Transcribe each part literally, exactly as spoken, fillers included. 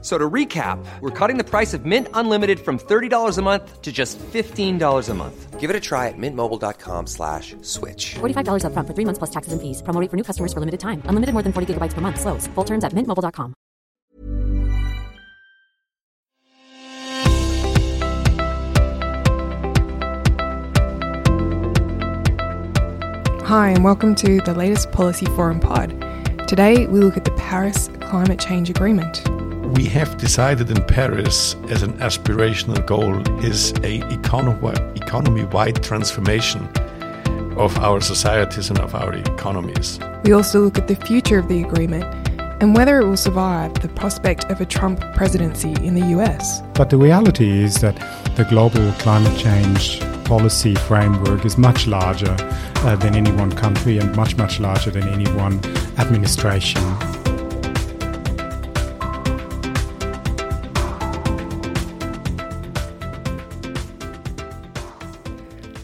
So to recap, we're cutting the price of Mint Unlimited from thirty dollars a month to just fifteen dollars a month. Give it a try at mintmobile.com slash switch. forty-five dollars up front for three months plus taxes and fees. Promo rate for new customers for limited time. Unlimited more than forty gigabytes per month. Slows full terms at mint mobile dot com. Hi, and welcome to the latest Policy Forum pod. Today, we look at the Paris Climate Change Agreement. We have decided in Paris as an aspirational goal is a economy-wide transformation of our societies and of our economies. We also look at the future of the agreement and whether it will survive the prospect of a Trump presidency in the U S. But the reality is that the global climate change policy framework is much larger uh, than any one country and much, much larger than any one administration.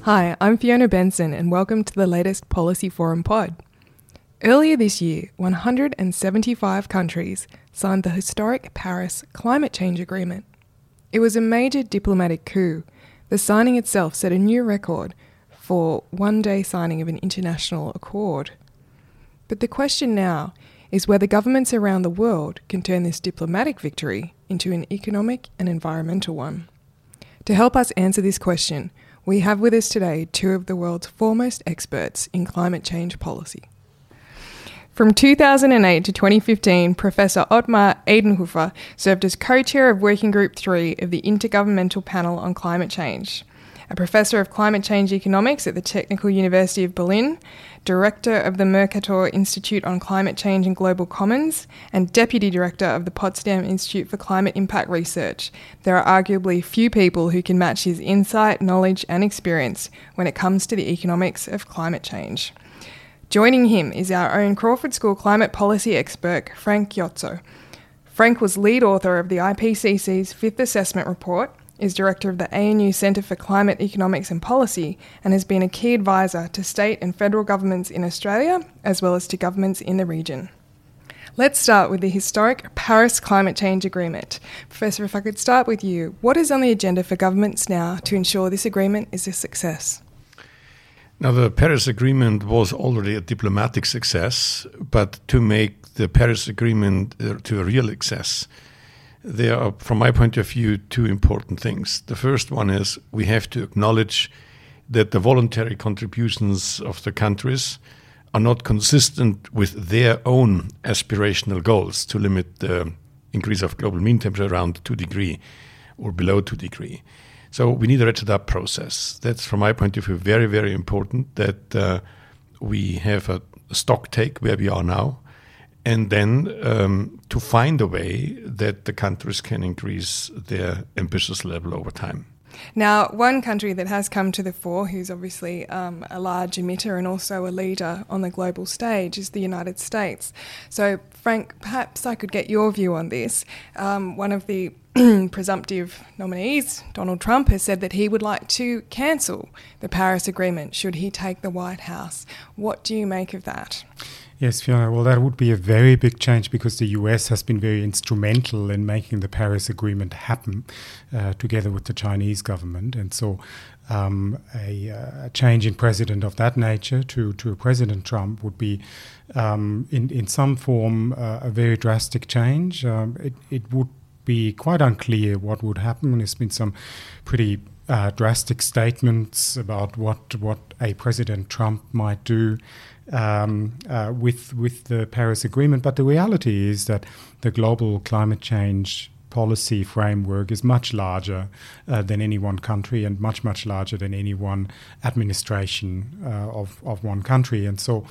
Hi, I'm Fiona Benson and welcome to the latest Policy Forum pod. Earlier this year, one hundred seventy-five countries signed the historic Paris Climate Change Agreement. It was a major diplomatic coup. The signing itself set a new record for one-day signing of an international accord. But the question now is whether governments around the world can turn this diplomatic victory into an economic and environmental one. To help us answer this question, we have with us today two of the world's foremost experts in climate change policy. From two thousand eight to twenty fifteen, Professor Ottmar Edenhofer served as co-chair of Working Group three of the Intergovernmental Panel on Climate Change, a professor of climate change economics at the Technical University of Berlin, director of the Mercator Institute on Climate Change and Global Commons, and deputy director of the Potsdam Institute for Climate Impact Research. There are arguably few people who can match his insight, knowledge, and experience when it comes to the economics of climate change. Joining him is our own Crawford School climate policy expert, Frank Yotzo. Frank was lead author of the I P C C's fifth assessment report, is director of the A N U Centre for Climate Economics and Policy, and has been a key advisor to state and federal governments in Australia, as well as to governments in the region. Let's start with the historic Paris Climate Change Agreement. Professor, if I could start with you, what is on the agenda for governments now to ensure this agreement is a success? Now, the Paris Agreement was already a diplomatic success, but to make the Paris Agreement uh, to a real success, there are, from my point of view, two important things. The first one is we have to acknowledge that the voluntary contributions of the countries are not consistent with their own aspirational goals to limit the increase of global mean temperature around two degrees or below two degrees. So we need a ratchet up process. That's, from my point of view, very, very important that uh, we have a stock take where we are now. And then um, to find a way that the countries can increase their ambitious level over time. Now, one country that has come to the fore, who's obviously um, a large emitter and also a leader on the global stage, is the United States. So, Frank, perhaps I could get your view on this. Um, one of the presumptive nominees, Donald Trump, has said that he would like to cancel the Paris Agreement should he take the White House. What do you make of that? Yes, Fiona, well, that would be a very big change because the U S has been very instrumental in making the Paris Agreement happen uh, together with the Chinese government. And so um, a, a change in president of that nature to, to President Trump would be um, in, in some form uh, a very drastic change. Um, it, it would be quite unclear what would happen. There's been some pretty uh, drastic statements about what, what a President Trump might do Um, uh, with with the Paris Agreement. But the reality is that the global climate change policy framework is much larger uh, than any one country and much, much larger than any one administration uh, of, of one country. And so,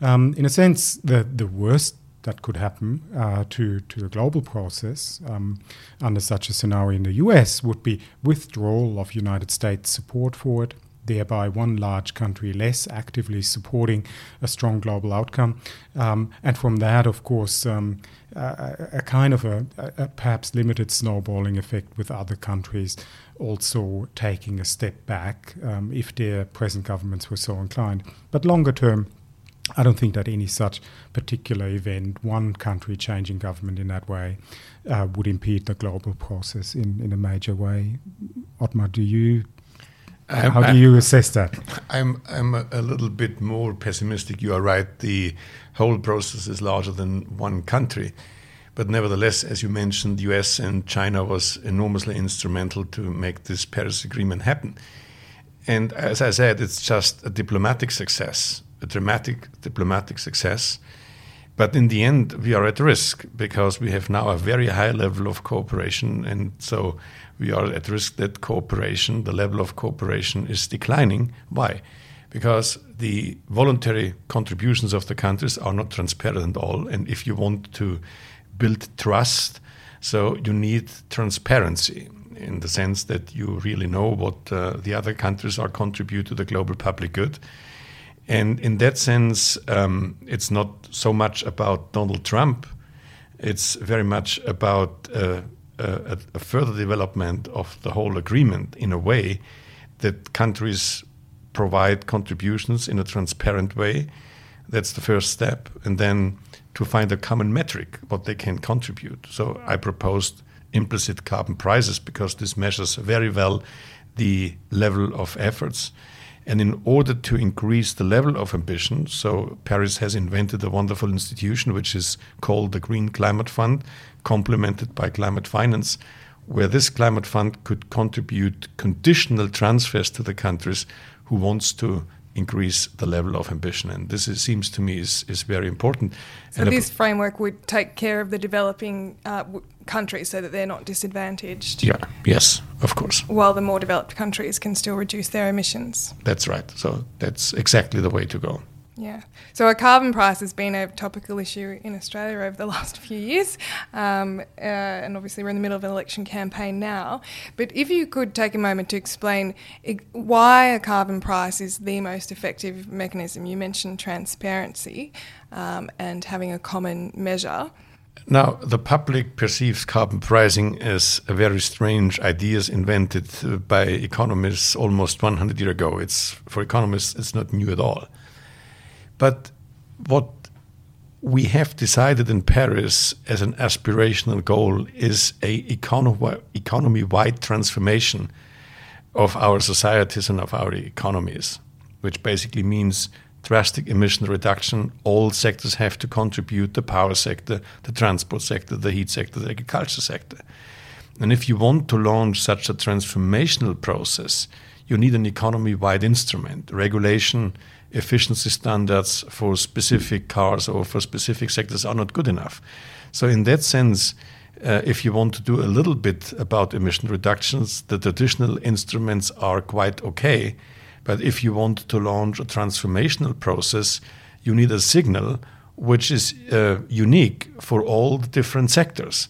um, in a sense, the, the worst that could happen uh, to, to a global process um, under such a scenario in the U S would be withdrawal of United States support for it. thereby one large country less actively supporting a strong global outcome. Um, and from that, of course, um, a, a kind of a, a perhaps limited snowballing effect with other countries also taking a step back um, if their present governments were so inclined. But longer term, I don't think that any such particular event, one country changing government in that way, uh, would impede the global process in, in a major way. Ottmar, do you... I'm, How do you assess that? I'm I'm a, a little bit more pessimistic. You are right. The whole process is larger than one country. But nevertheless, as you mentioned, the U S and China was enormously instrumental to make this Paris Agreement happen. And as I said, it's just a diplomatic success, a dramatic diplomatic success. But in the end, we are at risk because we have now a very high level of cooperation. And so we are at risk that cooperation, the level of cooperation is declining. Why? Because the voluntary contributions of the countries are not transparent at all. And if you want to build trust, so you need transparency in the sense that you really know what uh, the other countries are contributing to the global public good. And in that sense, um, it's not so much about Donald Trump. It's very much about uh, a, a further development of the whole agreement in a way that countries provide contributions in a transparent way. That's the first step. And then to find a common metric, what they can contribute. So I proposed implicit carbon prices because this measures very well the level of efforts. And in order to increase the level of ambition, so Paris has invented a wonderful institution which is called the Green Climate Fund, complemented by climate finance, where this climate fund could contribute conditional transfers to the countries who wants to increase the level of ambition. And this is, seems to me is, is very important. So and this ab- framework would take care of the developing uh, w- countries so that they're not disadvantaged? Yeah, yes, of course. While the more developed countries can still reduce their emissions? That's right. So that's exactly the way to go. Yeah. So a carbon price has been a topical issue in Australia over the last few years. Um, uh, and obviously we're in the middle of an election campaign now. But if you could take a moment to explain why a carbon price is the most effective mechanism. You mentioned transparency um, and having a common measure. Now, the public perceives carbon pricing as a very strange idea invented by economists almost one hundred years ago. It's, for economists, it's not new at all. But what we have decided in Paris as an aspirational goal is a econo- economy-wide transformation of our societies and of our economies, which basically means drastic emission reduction. All sectors have to contribute, the power sector, the transport sector, the heat sector, the agriculture sector. And if you want to launch such a transformational process, you need an economy-wide instrument, regulation, efficiency standards for specific cars or for specific sectors are not good enough. So in that sense, uh, if you want to do a little bit about emission reductions, the traditional instruments are quite okay. But if you want to launch a transformational process, you need a signal which is uh, unique for all the different sectors.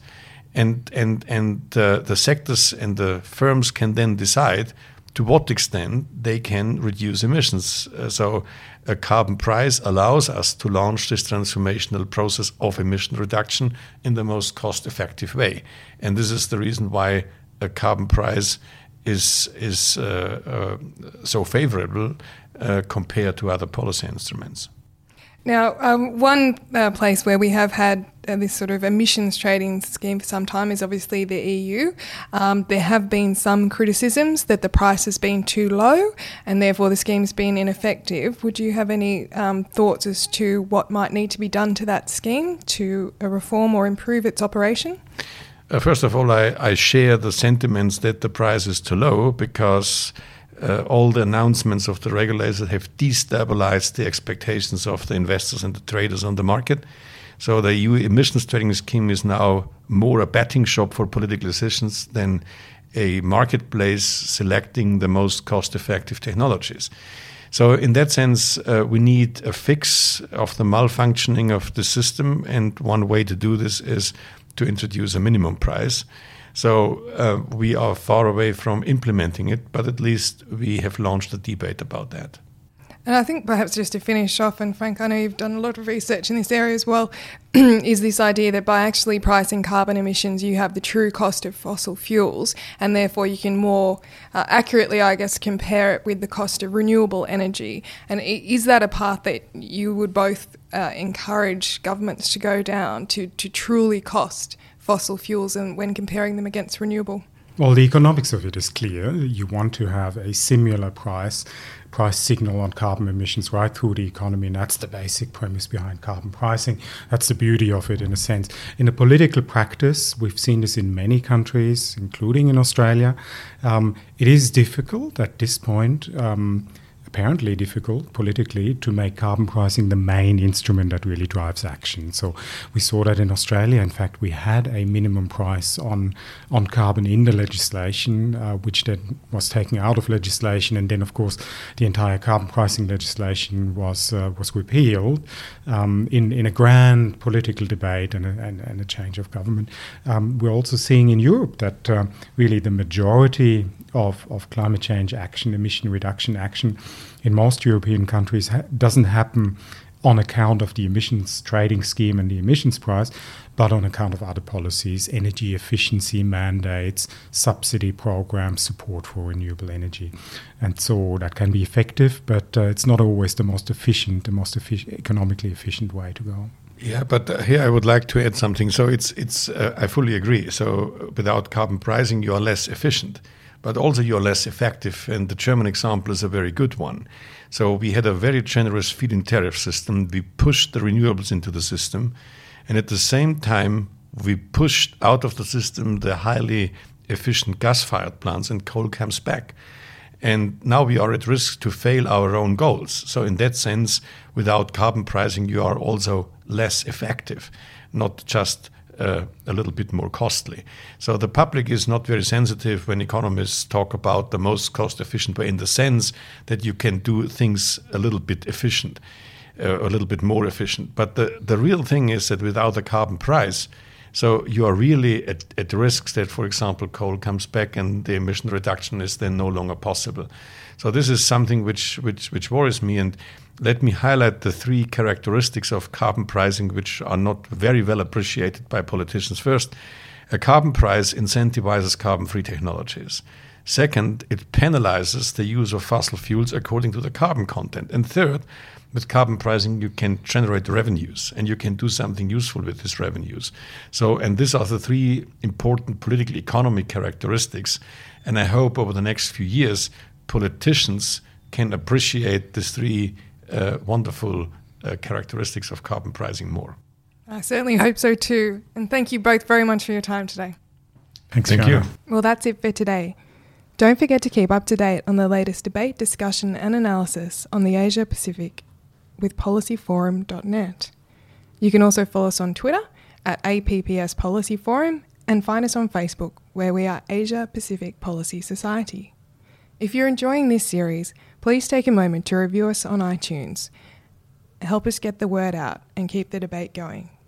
And, and, and uh, the sectors and the firms can then decide to what extent they can reduce emissions. Uh, so a carbon price allows us to launch this transformational process of emission reduction in the most cost-effective way. And this is the reason why a carbon price is, is uh, uh, so favorable uh, compared to other policy instruments. Now, um, one uh, place where we have had uh, this sort of emissions trading scheme for some time is obviously the E U. Um, there have been some criticisms that the price has been too low and therefore the scheme's been ineffective. Would you have any um, thoughts as to what might need to be done to that scheme to uh, reform or improve its operation? Uh, first of all, I, I share the sentiments that the price is too low because Uh, all the announcements of the regulators have destabilized the expectations of the investors and the traders on the market. So the E U emissions trading scheme is now more a betting shop for political decisions than a marketplace selecting the most cost-effective technologies. So in that sense, uh, we need a fix of the malfunctioning of the system. And one way to do this is to introduce a minimum price. So uh, we are far away from implementing it, but at least we have launched a debate about that. And I think perhaps just to finish off, and Frank, I know you've done a lot of research in this area as well, is this idea that by actually pricing carbon emissions, you have the true cost of fossil fuels, and therefore you can more uh, accurately, I guess, compare it with the cost of renewable energy. And is that a path that you would both uh, encourage governments to go down to, to truly cost fossil fuels and when comparing them against renewable? Well, the economics of it is clear. You want to have a similar price, price signal on carbon emissions right through the economy, and that's the basic premise behind carbon pricing. That's the beauty of it, in a sense. In a political practice, we've seen this in many countries, including in Australia. Um, it is difficult at this point, um, apparently difficult politically, to make carbon pricing the main instrument that really drives action. So we saw that in Australia. In fact, we had a minimum price on on carbon in the legislation, uh, which then was taken out of legislation, and then of course the entire carbon pricing legislation was uh, was repealed um, in in a grand political debate and a, and, and a change of government. Um, we're also seeing in Europe that uh, really the majority of of climate change action, emission reduction action, in most European countries ha- doesn't happen on account of the emissions trading scheme and the emissions price, but on account of other policies, energy efficiency mandates, subsidy programs, support for renewable energy. And so that can be effective, but uh, it's not always the most efficient, the most effic- economically efficient way to go. Yeah, but uh, here I would like to add something. So it's it's uh, I fully agree. So without carbon pricing, you are less efficient, but also you're less effective, and the German example is a very good one. So we had a very generous feed-in tariff system. We pushed the renewables into the system, and at the same time, we pushed out of the system the highly efficient gas-fired plants, and coal comes back. And now we are at risk to fail our own goals. So in that sense, without carbon pricing, you are also less effective, not just Uh, a little bit more costly. So the public is not very sensitive when economists talk about the most cost-efficient way, in the sense that you can do things a little bit efficient, uh, a little bit more efficient. But the, the real thing is that without a carbon price, so you are really at, at risk that, for example, coal comes back and the emission reduction is then no longer possible. So this is something which, which, which worries me. And let me highlight the three characteristics of carbon pricing which are not very well appreciated by politicians. First, a carbon price incentivizes carbon-free technologies. Second, it penalizes the use of fossil fuels according to the carbon content. And third, with carbon pricing, you can generate revenues, and you can do something useful with these revenues. So, and these are the three important political economic characteristics. And I hope over the next few years, politicians can appreciate these three uh, wonderful uh, characteristics of carbon pricing more. I certainly hope so too. And thank you both very much for your time today. Thanks, thank you. Well, that's it for today. Don't forget to keep up to date on the latest debate, discussion and analysis on the Asia Pacific with policy forum dot net. You can also follow us on Twitter at A P P S Policy Forum, and find us on Facebook, where we are Asia Pacific Policy Society. If you're enjoying this series, please take a moment to review us on iTunes. Help us get the word out and keep the debate going.